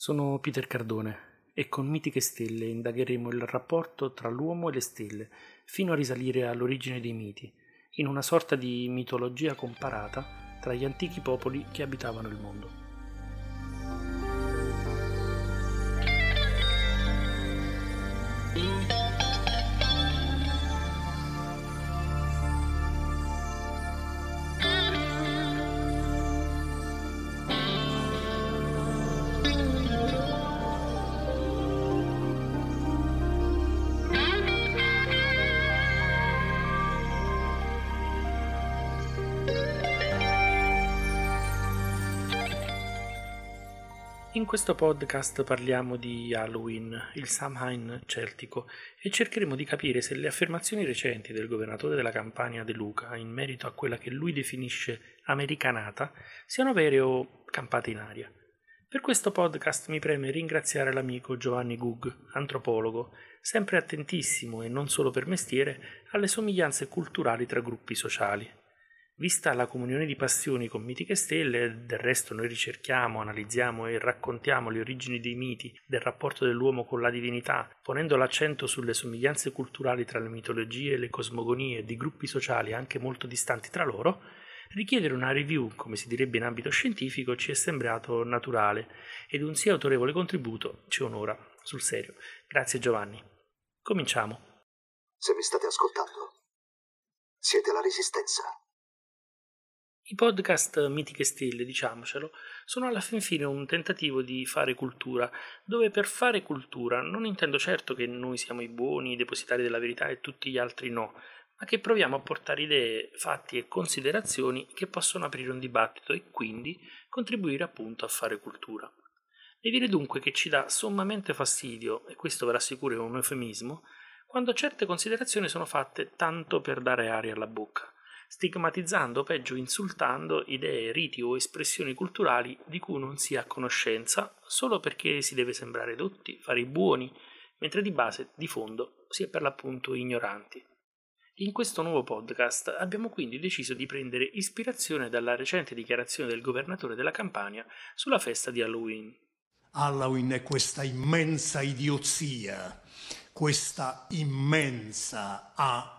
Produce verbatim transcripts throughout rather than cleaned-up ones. Sono Peter Cardone e con Mitiche Stelle indagheremo il rapporto tra l'uomo e le stelle fino a risalire all'origine dei miti, in una sorta di mitologia comparata tra gli antichi popoli che abitavano il mondo. In questo podcast parliamo di Halloween, il Samhain celtico, e cercheremo di capire se le affermazioni recenti del governatore della Campania De Luca in merito a quella che lui definisce americanata siano vere o campate in aria. Per questo podcast mi preme ringraziare l'amico Giovanni Gug, antropologo, sempre attentissimo e non solo per mestiere alle somiglianze culturali tra gruppi sociali. Vista la comunione di passioni con Mitiche Stelle, del resto noi ricerchiamo, analizziamo e raccontiamo le origini dei miti, del rapporto dell'uomo con la divinità, ponendo l'accento sulle somiglianze culturali tra le mitologie e le cosmogonie di gruppi sociali anche molto distanti tra loro, richiedere una review, come si direbbe in ambito scientifico, ci è sembrato naturale ed un sì autorevole contributo ci onora, sul serio. Grazie Giovanni. Cominciamo. Se mi state ascoltando, siete la Resistenza. I podcast Mitiche Stelle, diciamocelo, sono alla fin fine un tentativo di fare cultura, dove per fare cultura non intendo certo che noi siamo i buoni, i depositari della verità e tutti gli altri no, ma che proviamo a portare idee, fatti e considerazioni che possono aprire un dibattito e quindi contribuire appunto a fare cultura. E dire dunque che ci dà sommamente fastidio, e questo ve l'assicuro è un eufemismo, quando certe considerazioni sono fatte tanto per dare aria alla bocca, stigmatizzando o peggio insultando idee, riti o espressioni culturali di cui non si ha conoscenza solo perché si deve sembrare dotti, fare i buoni, mentre di base, di fondo, si è per l'appunto ignoranti. In questo nuovo podcast abbiamo quindi deciso di prendere ispirazione dalla recente dichiarazione del governatore della Campania sulla festa di Halloween. Halloween è questa immensa idiozia, questa immensa a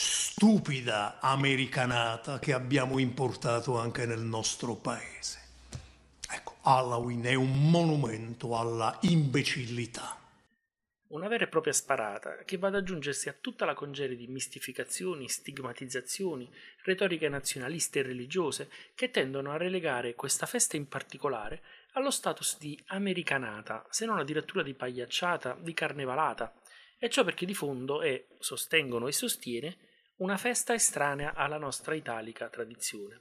stupida americanata che abbiamo importato anche nel nostro paese. Ecco, Halloween è un monumento alla imbecillità. Una vera e propria sparata che va ad aggiungersi a tutta la congerie di mistificazioni, stigmatizzazioni, retoriche nazionaliste e religiose che tendono a relegare questa festa in particolare allo status di americanata, se non addirittura di pagliacciata, di carnevalata. E ciò perché di fondo è, sostengono e sostiene, una festa estranea alla nostra italica tradizione.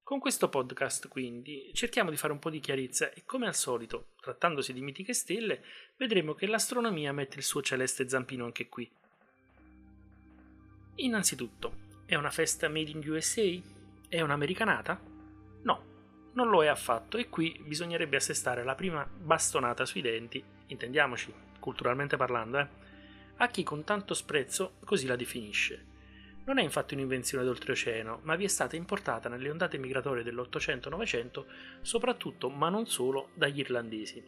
Con questo podcast, quindi, cerchiamo di fare un po' di chiarezza e, come al solito, trattandosi di Mitiche Stelle, vedremo che l'astronomia mette il suo celeste zampino anche qui. Innanzitutto, è una festa made in U S A? È un'americanata? No, non lo è affatto e qui bisognerebbe assestare la prima bastonata sui denti, intendiamoci, culturalmente parlando, eh? a chi con tanto sprezzo così la definisce. Non è infatti un'invenzione d'oltreoceano, ma vi è stata importata nelle ondate migratorie dell'Ottocento-Novecento soprattutto, ma non solo, dagli irlandesi.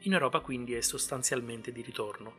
In Europa quindi è sostanzialmente di ritorno.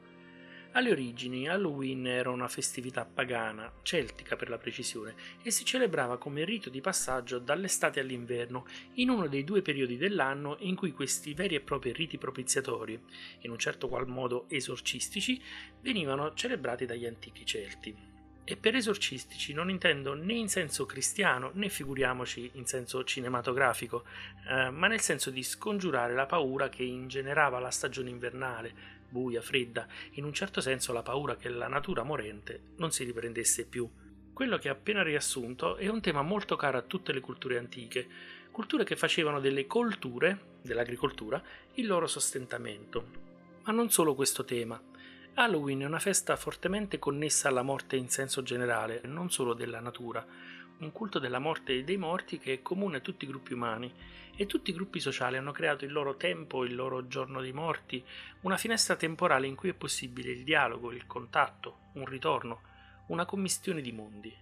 Alle origini Halloween era una festività pagana, celtica per la precisione, e si celebrava come rito di passaggio dall'estate all'inverno, in uno dei due periodi dell'anno in cui questi veri e propri riti propiziatori, in un certo qual modo esorcistici, venivano celebrati dagli antichi Celti. E per esorcistici non intendo né in senso cristiano né figuriamoci in senso cinematografico, eh, ma nel senso di scongiurare la paura che ingenerava la stagione invernale, buia, fredda, in un certo senso la paura che la natura morente non si riprendesse più. Quello che ho appena riassunto è un tema molto caro a tutte le culture antiche, culture che facevano delle colture, dell'agricoltura, il loro sostentamento. Ma non solo questo tema. Halloween è una festa fortemente connessa alla morte in senso generale, non solo della natura, un culto della morte e dei morti che è comune a tutti i gruppi umani, e tutti i gruppi sociali hanno creato il loro tempo, il loro giorno dei morti, una finestra temporale in cui è possibile il dialogo, il contatto, un ritorno, una commistione di mondi.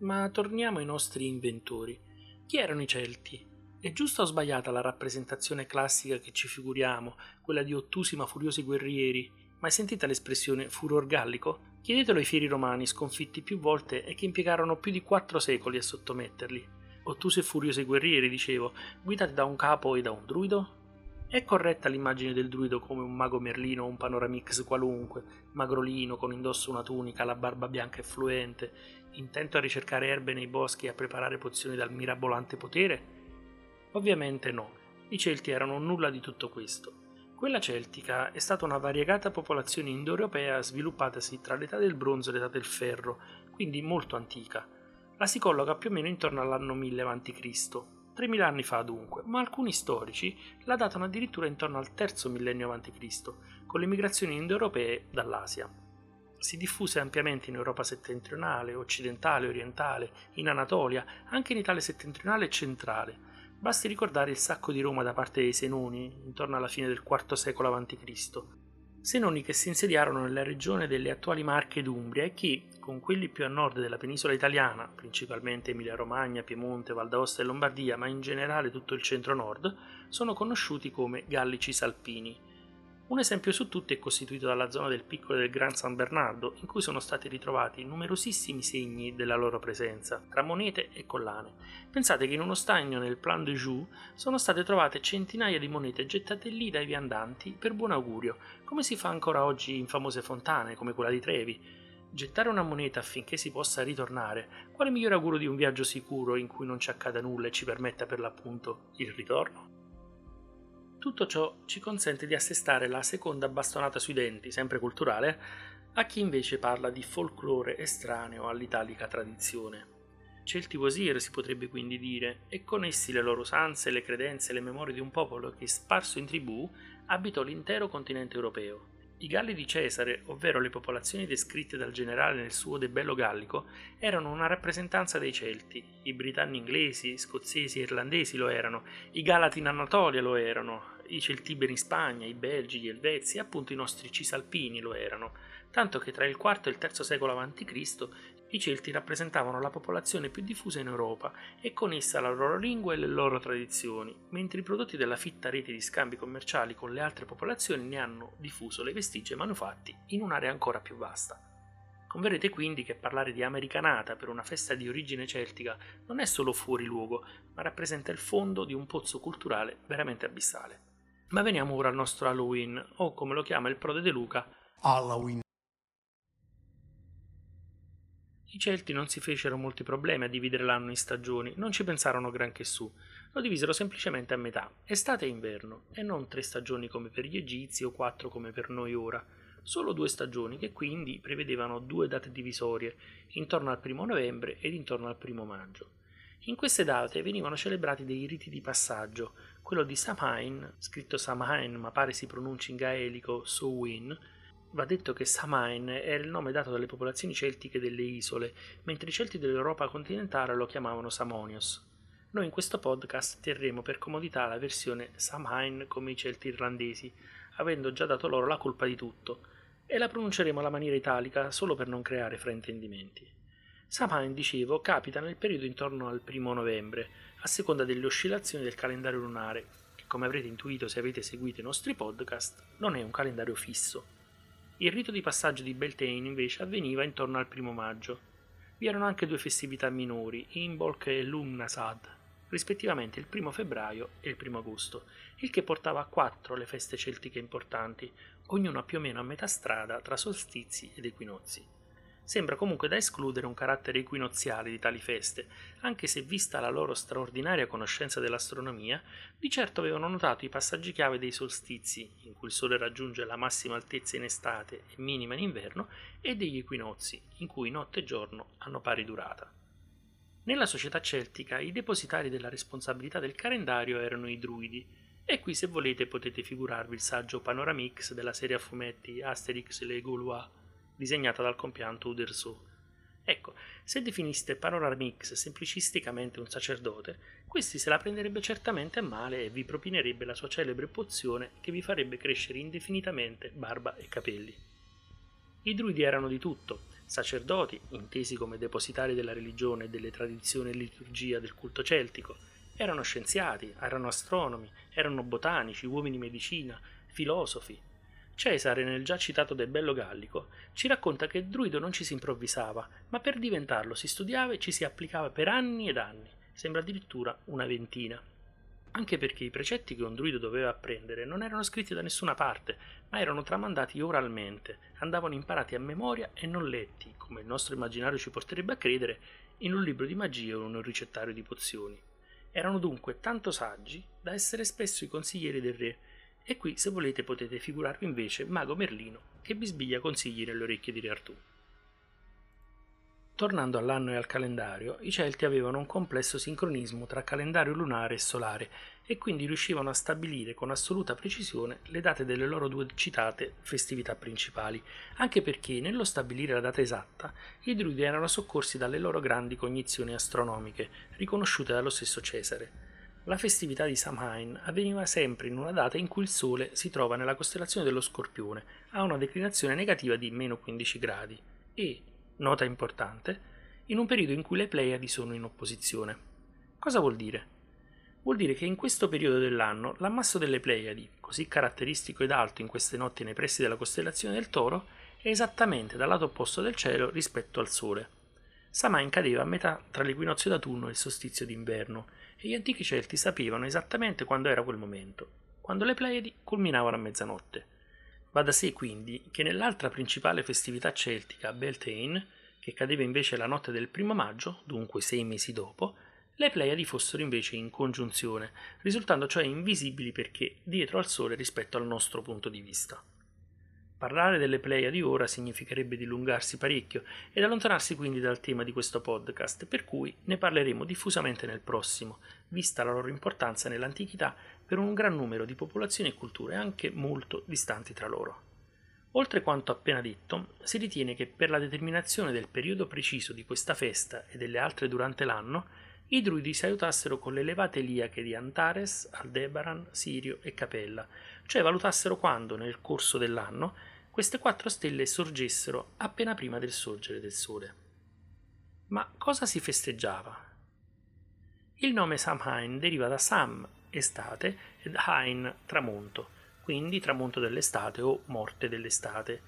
Ma torniamo ai nostri inventori. Chi erano i Celti? È giusta o sbagliata la rappresentazione classica che ci figuriamo, quella di ottusi ma furiosi guerrieri? Mai sentita l'espressione furor gallico? Chiedetelo ai fieri romani, sconfitti più volte e che impiegarono più di quattro secoli a sottometterli. Ottusi e furiosi guerrieri, dicevo, guidati da un capo e da un druido? È corretta l'immagine del druido come un mago merlino o un panoramix qualunque, magrolino, con indosso una tunica, la barba bianca e fluente, intento a ricercare erbe nei boschi e a preparare pozioni dal mirabolante potere? Ovviamente no, i Celti erano nulla di tutto questo. Quella celtica è stata una variegata popolazione indoeuropea sviluppatasi tra l'età del bronzo e l'età del ferro, quindi molto antica. La si colloca più o meno intorno all'anno mille avanti Cristo, tremila anni fa dunque, ma alcuni storici la datano addirittura intorno al terzo millennio avanti Cristo, con le migrazioni indoeuropee dall'Asia. Si diffuse ampiamente in Europa settentrionale, occidentale, orientale, in Anatolia, anche in Italia settentrionale e centrale. Basti ricordare il sacco di Roma da parte dei Senoni, intorno alla fine del quarto secolo avanti Cristo. Senoni che si insediarono nella regione delle attuali Marche ed Umbria e che, con quelli più a nord della penisola italiana, principalmente Emilia-Romagna, Piemonte, Val d'Aosta e Lombardia, ma in generale tutto il centro-nord, sono conosciuti come Gallici Salpini. Un esempio su tutti è costituito dalla zona del piccolo e del Gran San Bernardo, in cui sono stati ritrovati numerosissimi segni della loro presenza, tra monete e collane. Pensate che in uno stagno nel Plan de Joux sono state trovate centinaia di monete gettate lì dai viandanti per buon augurio, come si fa ancora oggi in famose fontane come quella di Trevi. Gettare una moneta affinché si possa ritornare, quale migliore augurio di un viaggio sicuro in cui non ci accada nulla e ci permetta per l'appunto il ritorno? Tutto ciò ci consente di assestare la seconda bastonata sui denti, sempre culturale, a chi invece parla di folklore estraneo all'italica tradizione. Celti wasir si potrebbe quindi dire, e con essi le loro usanze, le credenze, le memorie di un popolo che, sparso in tribù, abitò l'intero continente europeo. I Galli di Cesare, ovvero le popolazioni descritte dal generale nel suo De Bello Gallico, erano una rappresentanza dei Celti, i Britanni inglesi, scozzesi e irlandesi lo erano, i Galati in Anatolia lo erano, i Celtiberi in Spagna, i Belgi, gli Elvezi e appunto i nostri Cisalpini lo erano, tanto che tra il quarto e il terzo secolo avanti Cristo i Celti rappresentavano la popolazione più diffusa in Europa e con essa la loro lingua e le loro tradizioni, mentre i prodotti della fitta rete di scambi commerciali con le altre popolazioni ne hanno diffuso le vestigia e i manufatti in un'area ancora più vasta. Converrete quindi che parlare di americanata per una festa di origine celtica non è solo fuori luogo, ma rappresenta il fondo di un pozzo culturale veramente abissale. Ma veniamo ora al nostro Halloween, o come lo chiama il prode De Luca, Halloween. I Celti non si fecero molti problemi a dividere l'anno in stagioni, non ci pensarono granché su, lo divisero semplicemente a metà, estate e inverno, e non tre stagioni come per gli Egizi o quattro come per noi ora, solo due stagioni che quindi prevedevano due date divisorie, intorno al primo novembre ed intorno al primo maggio. In queste date venivano celebrati dei riti di passaggio, quello di Samhain, scritto Samhain ma pare si pronunci in gaelico Samhain. Va detto che Samhain era il nome dato dalle popolazioni celtiche delle isole, mentre i Celti dell'Europa continentale lo chiamavano Samonios. Noi in questo podcast terremo per comodità la versione Samhain come i Celti irlandesi, avendo già dato loro la colpa di tutto, e la pronunceremo alla maniera italica solo per non creare fraintendimenti. Samhain, dicevo, capita nel periodo intorno al primo novembre, a seconda delle oscillazioni del calendario lunare, che come avrete intuito se avete seguito i nostri podcast, non è un calendario fisso. Il rito di passaggio di Beltane invece avveniva intorno al primo maggio. Vi erano anche due festività minori, Imbolc e Lughnasad, rispettivamente il primo febbraio e il primo agosto, il che portava a quattro le feste celtiche importanti, ognuna più o meno a metà strada tra solstizi ed equinozi. Sembra comunque da escludere un carattere equinoziale di tali feste, anche se vista la loro straordinaria conoscenza dell'astronomia, di certo avevano notato i passaggi chiave dei solstizi, in cui il sole raggiunge la massima altezza in estate e minima in inverno, e degli equinozi, in cui notte e giorno hanno pari durata. Nella società celtica i depositari della responsabilità del calendario erano i druidi, e qui se volete potete figurarvi il saggio Panoramix della serie a fumetti Asterix et les Gaulois, disegnata dal compianto Uderzo. Ecco, se definiste Panoramix semplicisticamente un sacerdote, questi se la prenderebbe certamente a male e vi propinerebbe la sua celebre pozione che vi farebbe crescere indefinitamente barba e capelli. I druidi erano di tutto. Sacerdoti, intesi come depositari della religione e delle tradizioni e liturgia del culto celtico, erano scienziati, erano astronomi, erano botanici, uomini di medicina, filosofi. Cesare, nel già citato De Bello Gallico, ci racconta che il druido non ci si improvvisava, ma per diventarlo si studiava e ci si applicava per anni ed anni, sembra addirittura una ventina. Anche perché i precetti che un druido doveva apprendere non erano scritti da nessuna parte, ma erano tramandati oralmente, andavano imparati a memoria e non letti, come il nostro immaginario ci porterebbe a credere, in un libro di magia o in un ricettario di pozioni. Erano dunque tanto saggi da essere spesso i consiglieri del re, e qui se volete potete figurarvi invece Mago Merlino che bisbiglia consigli nelle orecchie di Re Artù. Tornando all'anno e al calendario, i Celti avevano un complesso sincronismo tra calendario lunare e solare e quindi riuscivano a stabilire con assoluta precisione le date delle loro due citate festività principali, anche perché nello stabilire la data esatta i druidi erano soccorsi dalle loro grandi cognizioni astronomiche, riconosciute dallo stesso Cesare. La festività di Samhain avveniva sempre in una data in cui il Sole si trova nella costellazione dello Scorpione, a una declinazione negativa di meno quindici gradi e, nota importante, in un periodo in cui le Pleiadi sono in opposizione. Cosa vuol dire? Vuol dire che in questo periodo dell'anno l'ammasso delle Pleiadi, così caratteristico ed alto in queste notti nei pressi della costellazione del Toro, è esattamente dal lato opposto del cielo rispetto al Sole. Samhain cadeva a metà tra l'equinozio d'autunno e il solstizio d'inverno e gli antichi Celti sapevano esattamente quando era quel momento, quando le Pleiadi culminavano a mezzanotte. Va da sé quindi che nell'altra principale festività celtica, Beltane, che cadeva invece la notte del primo maggio, dunque sei mesi dopo, le Pleiadi fossero invece in congiunzione, risultando cioè invisibili perché dietro al Sole rispetto al nostro punto di vista. Parlare delle Pleiadi ora significherebbe dilungarsi parecchio ed allontanarsi quindi dal tema di questo podcast, per cui ne parleremo diffusamente nel prossimo, vista la loro importanza nell'antichità per un gran numero di popolazioni e culture anche molto distanti tra loro. Oltre quanto appena detto, si ritiene che per la determinazione del periodo preciso di questa festa e delle altre durante l'anno, i druidi si aiutassero con le levate eliache di Antares, Aldebaran, Sirio e Capella, cioè valutassero quando, nel corso dell'anno, queste quattro stelle sorgessero appena prima del sorgere del Sole. Ma cosa si festeggiava? Il nome Samhain deriva da Sam, estate, ed Hain, tramonto, quindi tramonto dell'estate o morte dell'estate,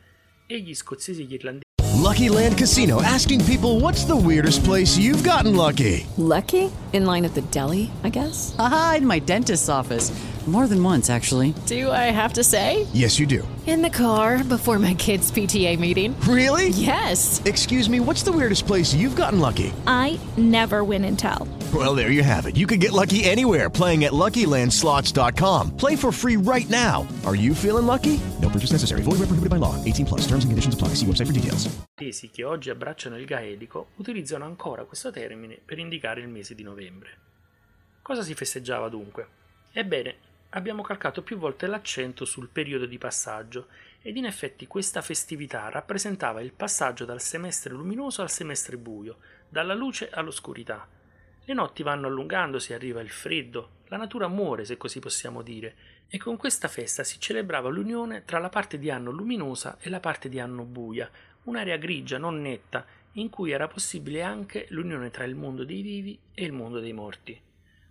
e gli scozzesi e gli irlandesi. Lucky Land Casino asking people what's the weirdest place you've gotten lucky? Lucky? In line at the deli, I guess. Aha, in my dentist's office. More than once, actually. Do I have to say? Yes, you do. In the car before my kids' P T A meeting. Really? Yes. Excuse me, what's the weirdest place you've gotten lucky? I never win and tell. Well, there you have it. You can get lucky anywhere, playing at Lucky Land Slots dot com. Play for free right now. Are you feeling lucky? No purchase necessary. Void where prohibited by law. eighteen plus. Terms and conditions apply. See website for details. Tesi che oggi abbracciano il gaelico utilizzano ancora questo termine per indicare il mese di novembre. Cosa si festeggiava dunque? Ebbene, abbiamo calcato più volte l'accento sul periodo di passaggio ed in effetti questa festività rappresentava il passaggio dal semestre luminoso al semestre buio, dalla luce all'oscurità. Le notti vanno allungandosi, arriva il freddo, la natura muore se così possiamo dire e con questa festa si celebrava l'unione tra la parte di anno luminosa e la parte di anno buia, un'area grigia non netta in cui era possibile anche l'unione tra il mondo dei vivi e il mondo dei morti.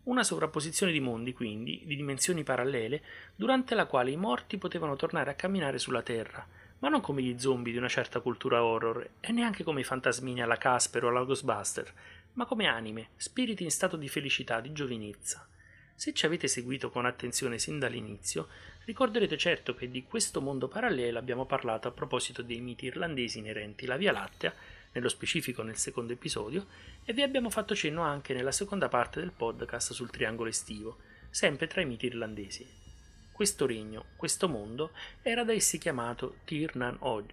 Una sovrapposizione di mondi, quindi, di dimensioni parallele, durante la quale i morti potevano tornare a camminare sulla Terra, ma non come gli zombie di una certa cultura horror e neanche come i fantasmini alla Casper o alla Ghostbuster, ma come anime, spiriti in stato di felicità, di giovinezza. Se ci avete seguito con attenzione sin dall'inizio, ricorderete certo che di questo mondo parallelo abbiamo parlato a proposito dei miti irlandesi inerenti la Via Lattea, nello specifico nel secondo episodio, e vi abbiamo fatto cenno anche nella seconda parte del podcast sul triangolo estivo, sempre tra i miti irlandesi. Questo regno, questo mondo, era da essi chiamato Tirnan-Od.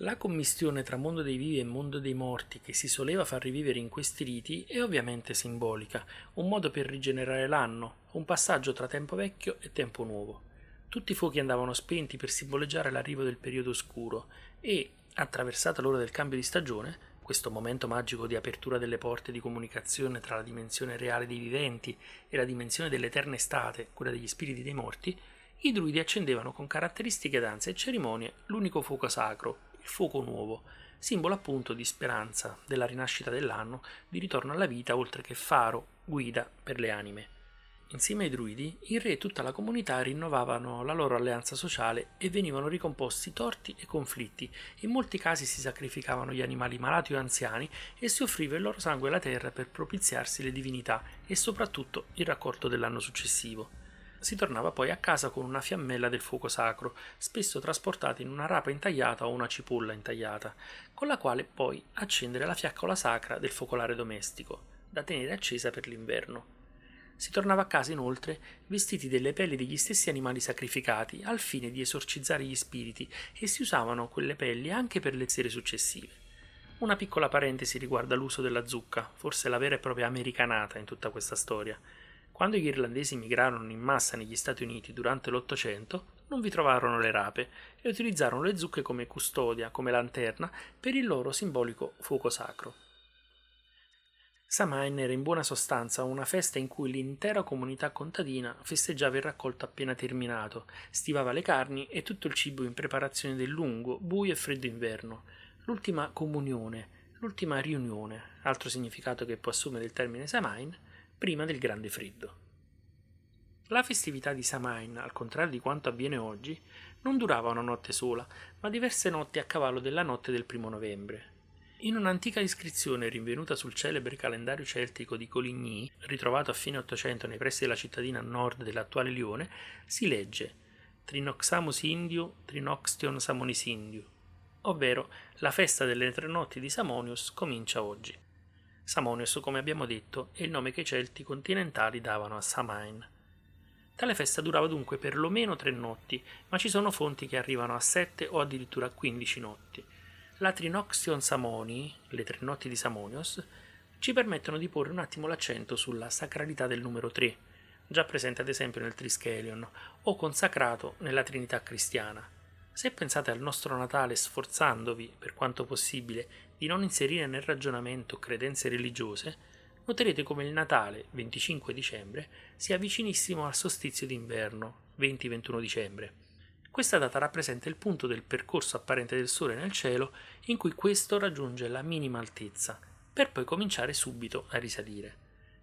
La commistione tra mondo dei vivi e mondo dei morti che si soleva far rivivere in questi riti è ovviamente simbolica, un modo per rigenerare l'anno, un passaggio tra tempo vecchio e tempo nuovo. Tutti i fuochi andavano spenti per simboleggiare l'arrivo del periodo oscuro e, attraversata l'ora del cambio di stagione, questo momento magico di apertura delle porte di comunicazione tra la dimensione reale dei viventi e la dimensione dell'eterna estate, quella degli spiriti dei morti, i druidi accendevano con caratteristiche danze e cerimonie l'unico fuoco sacro, il fuoco nuovo, simbolo appunto di speranza, della rinascita dell'anno, di ritorno alla vita oltre che faro, guida per le anime. Insieme ai druidi, il re e tutta la comunità rinnovavano la loro alleanza sociale e venivano ricomposti torti e conflitti. In molti casi si sacrificavano gli animali malati o anziani e si offriva il loro sangue alla terra per propiziarsi le divinità e soprattutto il raccolto dell'anno successivo. Si tornava poi a casa con una fiammella del fuoco sacro, spesso trasportata in una rapa intagliata o una cipolla intagliata, con la quale poi accendere la fiaccola sacra del focolare domestico, da tenere accesa per l'inverno. Si tornava a casa inoltre vestiti delle pelli degli stessi animali sacrificati al fine di esorcizzare gli spiriti e si usavano quelle pelli anche per le sere successive. Una piccola parentesi riguarda l'uso della zucca, forse la vera e propria americanata in tutta questa storia. Quando gli irlandesi migrarono in massa negli Stati Uniti durante l'Ottocento non vi trovarono le rape e utilizzarono le zucche come custodia, come lanterna per il loro simbolico fuoco sacro. Samhain era in buona sostanza una festa in cui l'intera comunità contadina festeggiava il raccolto appena terminato, stivava le carni e tutto il cibo in preparazione del lungo, buio e freddo inverno, l'ultima comunione, l'ultima riunione, altro significato che può assumere il termine Samhain, prima del grande freddo. La festività di Samhain, al contrario di quanto avviene oggi, non durava una notte sola, ma diverse notti a cavallo della notte del primo novembre. In un'antica iscrizione rinvenuta sul celebre calendario celtico di Coligny, ritrovato a fine Ottocento nei pressi della cittadina a nord dell'attuale Lione, si legge Trinoxamus Indiu, Trinoxtion Samonis Indiu, ovvero la festa delle tre notti di Samonius comincia oggi. Samonius, come abbiamo detto, è il nome che i Celti continentali davano a Samhain. Tale festa durava dunque perlomeno tre notti, ma ci sono fonti che arrivano a sette o addirittura a quindici notti. La Trinoxion Samoni, le tre notti di Samonios, ci permettono di porre un attimo l'accento sulla sacralità del numero tre, già presente ad esempio nel Triskelion, o consacrato nella Trinità cristiana. Se pensate al nostro Natale sforzandovi, per quanto possibile, di non inserire nel ragionamento credenze religiose, noterete come il Natale, venticinque dicembre, sia vicinissimo al solstizio d'inverno, venti ventuno dicembre. Questa data rappresenta il punto del percorso apparente del Sole nel cielo in cui questo raggiunge la minima altezza, per poi cominciare subito a risalire.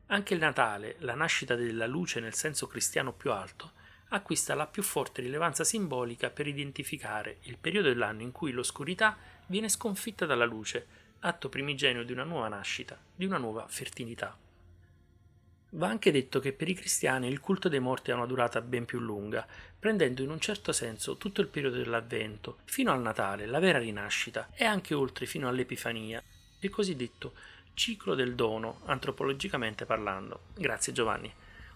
Anche il Natale, la nascita della luce nel senso cristiano più alto, acquista la più forte rilevanza simbolica per identificare il periodo dell'anno in cui l'oscurità viene sconfitta dalla luce, atto primigenio di una nuova nascita, di una nuova fertilità. Va anche detto che per i cristiani il culto dei morti ha una durata ben più lunga, prendendo in un certo senso tutto il periodo dell'Avvento, fino al Natale, la vera rinascita, e anche oltre fino all'Epifania, il cosiddetto ciclo del dono, antropologicamente parlando. Grazie Giovanni.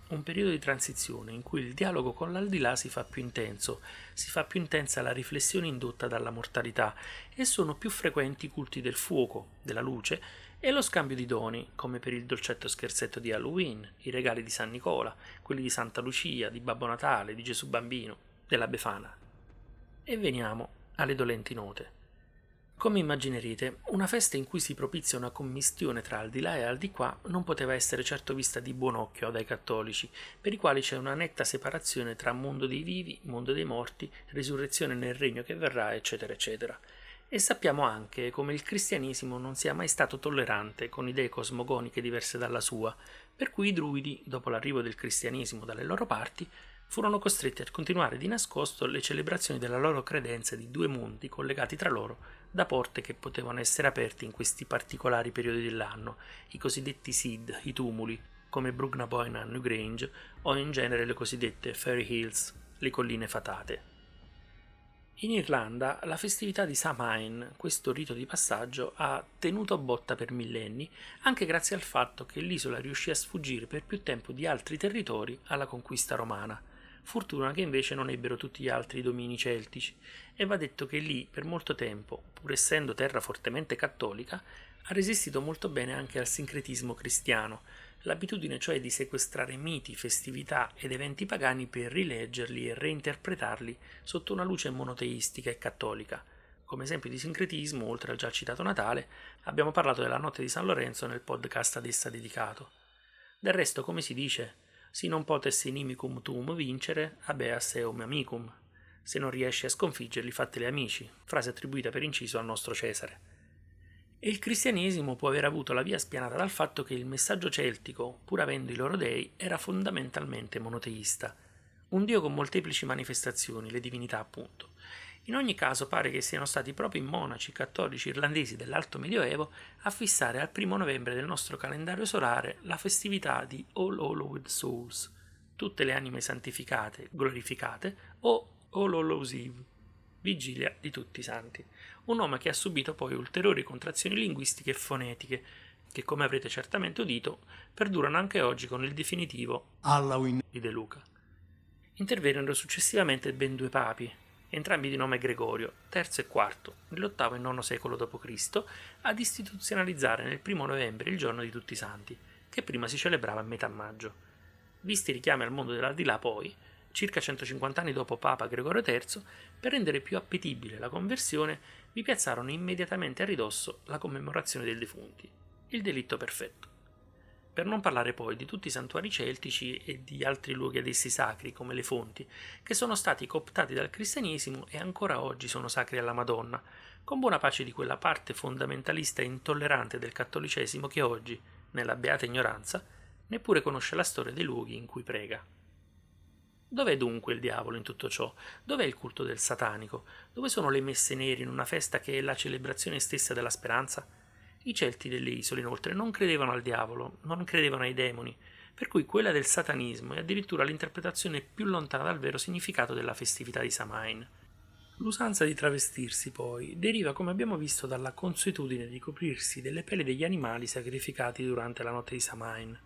Un periodo di transizione in cui il dialogo con l'aldilà si fa più intenso, si fa più intensa la riflessione indotta dalla mortalità e sono più frequenti i culti del fuoco, della luce, e lo scambio di doni, come per il dolcetto scherzetto di Halloween, i regali di San Nicola, quelli di Santa Lucia, di Babbo Natale, di Gesù Bambino, della Befana. E veniamo alle dolenti note. Come immaginerete, una festa in cui si propizia una commistione tra al di là e al di qua non poteva essere certo vista di buon occhio dai cattolici, per i quali c'è una netta separazione tra mondo dei vivi, mondo dei morti, risurrezione nel regno che verrà, eccetera, eccetera. E sappiamo anche come il cristianesimo non sia mai stato tollerante con idee cosmogoniche diverse dalla sua, per cui i druidi, dopo l'arrivo del cristianesimo dalle loro parti, furono costretti a continuare di nascosto le celebrazioni della loro credenza di due mondi collegati tra loro da porte che potevano essere aperte in questi particolari periodi dell'anno, i cosiddetti Sid, i tumuli, come Brugnaboyne a Newgrange, o in genere le cosiddette Fairy Hills, le colline fatate. In Irlanda la festività di Samhain, questo rito di passaggio, ha tenuto a botta per millenni, anche grazie al fatto che l'isola riuscì a sfuggire per più tempo di altri territori alla conquista romana, fortuna che invece non ebbero tutti gli altri domini celtici, e va detto che lì per molto tempo, pur essendo terra fortemente cattolica, ha resistito molto bene anche al sincretismo cristiano, l'abitudine cioè di sequestrare miti, festività ed eventi pagani per rileggerli e reinterpretarli sotto una luce monoteistica e cattolica. Come esempio di sincretismo, oltre al già citato Natale, abbiamo parlato della notte di San Lorenzo nel podcast ad essa dedicato. Del resto, come si dice, si non potes inimicum tuum vincere, habeas eum amicum. Se non riesci a sconfiggerli, fateli amici, frase attribuita per inciso al nostro Cesare. E il cristianesimo può aver avuto la via spianata dal fatto che il messaggio celtico, pur avendo i loro dei, era fondamentalmente monoteista, un dio con molteplici manifestazioni, le divinità appunto. In ogni caso pare che siano stati proprio i monaci cattolici irlandesi dell'Alto Medioevo a fissare al primo novembre del nostro calendario solare la festività di All Hallows Souls, tutte le anime santificate, glorificate, o All Hallows Eve, vigilia di tutti i santi, un nome che ha subito poi ulteriori contrazioni linguistiche e fonetiche, che come avrete certamente udito, perdurano anche oggi con il definitivo Halloween di De Luca. Intervennero successivamente ben due papi, entrambi di nome Gregorio, terzo e quarto, nell'ottavo e nono secolo dopo Cristo, ad istituzionalizzare nel primo novembre il giorno di tutti i santi, che prima si celebrava a metà maggio. Visti i richiami al mondo dell'aldilà poi, circa centocinquanta anni dopo Papa Gregorio terzo, per rendere più appetibile la conversione, vi piazzarono immediatamente a ridosso la commemorazione dei defunti, il delitto perfetto. Per non parlare poi di tutti i santuari celtici e di altri luoghi ad essi sacri, come le fonti, che sono stati cooptati dal cristianesimo e ancora oggi sono sacri alla Madonna, con buona pace di quella parte fondamentalista e intollerante del cattolicesimo che oggi, nella beata ignoranza, neppure conosce la storia dei luoghi in cui prega. Dov'è dunque il diavolo in tutto ciò? Dov'è il culto del satanico? Dove sono le messe nere in una festa che è la celebrazione stessa della speranza? I Celti delle isole, inoltre, non credevano al diavolo, non credevano ai demoni, per cui quella del satanismo è addirittura l'interpretazione più lontana dal vero significato della festività di Samhain. L'usanza di travestirsi, poi, deriva, come abbiamo visto, dalla consuetudine di coprirsi delle peli degli animali sacrificati durante la notte di Samhain.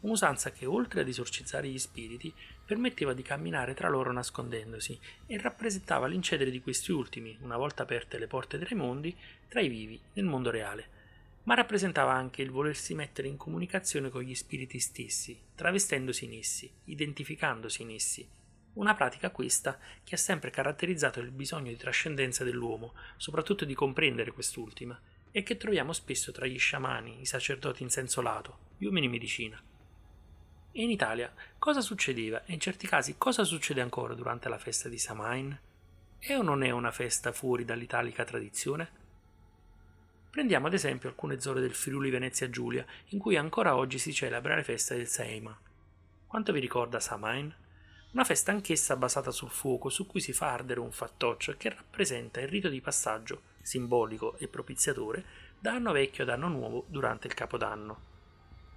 Un'usanza che, oltre ad esorcizzare gli spiriti, permetteva di camminare tra loro nascondendosi e rappresentava l'incedere di questi ultimi, una volta aperte le porte dei mondi, tra i vivi nel mondo reale, ma rappresentava anche il volersi mettere in comunicazione con gli spiriti stessi, travestendosi in essi, identificandosi in essi. Una pratica questa che ha sempre caratterizzato il bisogno di trascendenza dell'uomo, soprattutto di comprendere quest'ultima, e che troviamo spesso tra gli sciamani, i sacerdoti in senso lato, gli uomini in medicina. E in Italia cosa succedeva e in certi casi cosa succede ancora durante la festa di Samhain? È o non è una festa fuori dall'italica tradizione? Prendiamo ad esempio alcune zone del Friuli Venezia Giulia in cui ancora oggi si celebra la festa del Seima. Quanto vi ricorda Samhain? Una festa anch'essa basata sul fuoco su cui si fa ardere un fattoccio e che rappresenta il rito di passaggio, simbolico e propiziatore, da anno vecchio ad anno nuovo durante il Capodanno.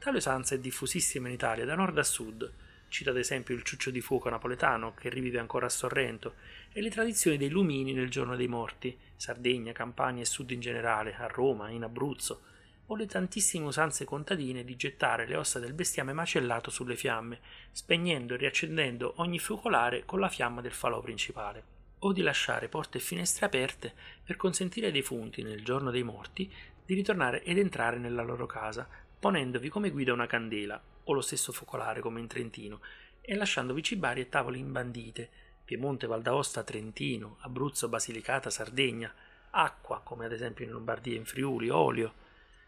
Tale usanza è diffusissima in Italia, da nord a sud. Cito ad esempio il ciuccio di fuoco napoletano, che rivive ancora a Sorrento, e le tradizioni dei lumini nel giorno dei morti, Sardegna, Campania e sud in generale, a Roma, in Abruzzo, o le tantissime usanze contadine di gettare le ossa del bestiame macellato sulle fiamme, spegnendo e riaccendendo ogni focolare con la fiamma del falò principale, o di lasciare porte e finestre aperte per consentire ai defunti, nel giorno dei morti, di ritornare ed entrare nella loro casa, ponendovi come guida una candela, o lo stesso focolare come in Trentino, e lasciandovi cibari e tavole imbandite, Piemonte, Val d'Aosta, Trentino, Abruzzo, Basilicata, Sardegna, acqua, come ad esempio in Lombardia e in Friuli, olio,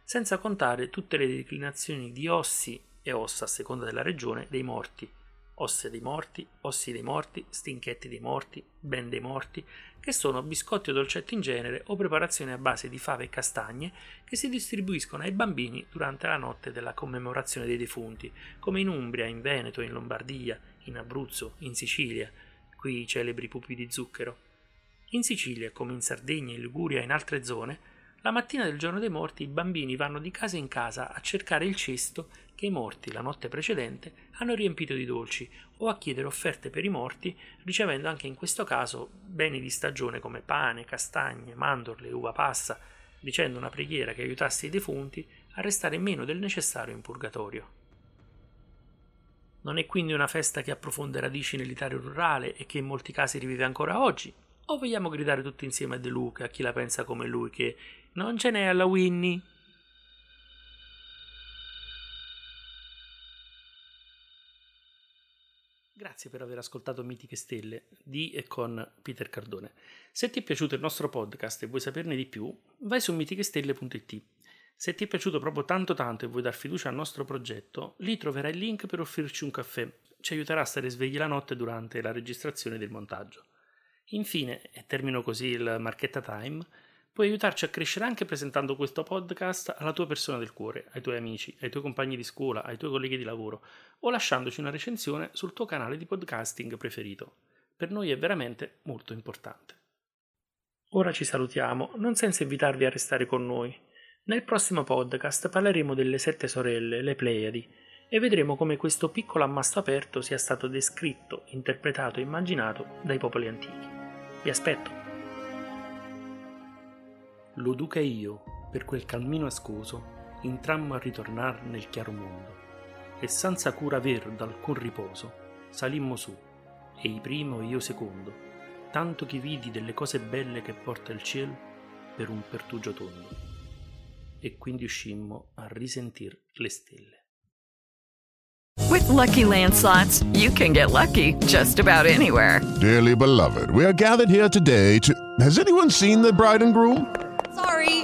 senza contare tutte le declinazioni di ossi e ossa a seconda della regione dei morti, osse dei morti, ossi dei morti, stinchetti dei morti, ben dei morti, che sono biscotti o dolcetti in genere o preparazioni a base di fave e castagne che si distribuiscono ai bambini durante la notte della commemorazione dei defunti, come in Umbria, in Veneto, in Lombardia, in Abruzzo, in Sicilia, qui i celebri pupi di zucchero. In Sicilia, come in Sardegna, in Liguria e in altre zone, la mattina del giorno dei morti i bambini vanno di casa in casa a cercare il cesto che i morti la notte precedente hanno riempito di dolci o a chiedere offerte per i morti, ricevendo anche in questo caso beni di stagione come pane, castagne, mandorle, uva passa, dicendo una preghiera che aiutasse i defunti a restare meno del necessario in purgatorio. Non è quindi una festa che ha profonde radici nell'Italia rurale e che in molti casi rivive ancora oggi? O vogliamo gridare tutti insieme a De Luca, a chi la pensa come lui, che non ce n'è alla Winnie? Grazie per aver ascoltato Mitiche Stelle di e con Peter Cardone. Se ti è piaciuto il nostro podcast e vuoi saperne di più, vai su mitiche stelle punto it. Se ti è piaciuto proprio tanto tanto e vuoi dar fiducia al nostro progetto, lì troverai il link per offrirci un caffè. Ci aiuterà a stare svegli la notte durante la registrazione del montaggio. Infine, e termino così il Marchetta Time, puoi aiutarci a crescere anche presentando questo podcast alla tua persona del cuore, ai tuoi amici, ai tuoi compagni di scuola, ai tuoi colleghi di lavoro, o lasciandoci una recensione sul tuo canale di podcasting preferito. Per noi è veramente molto importante. Ora ci salutiamo, non senza invitarvi a restare con noi. Nel prossimo podcast parleremo delle sette sorelle, le Pleiadi, e vedremo come questo piccolo ammasso aperto sia stato descritto, interpretato e immaginato dai popoli antichi. Vi aspetto! Lo duca e io, per quel calmino ascoso, intrammo a ritornar nel chiaro mondo, e senza cura aver d'alcun riposo, salimmo su, e i primo e io secondo, tanto che vidi delle cose belle che porta il ciel per un pertugio tondo. E quindi uscimmo a risentir le stelle. With Lucky Land Slots, you can get lucky just about anywhere. Dearly beloved, we are gathered here today to... Has anyone seen the bride and groom? Sorry,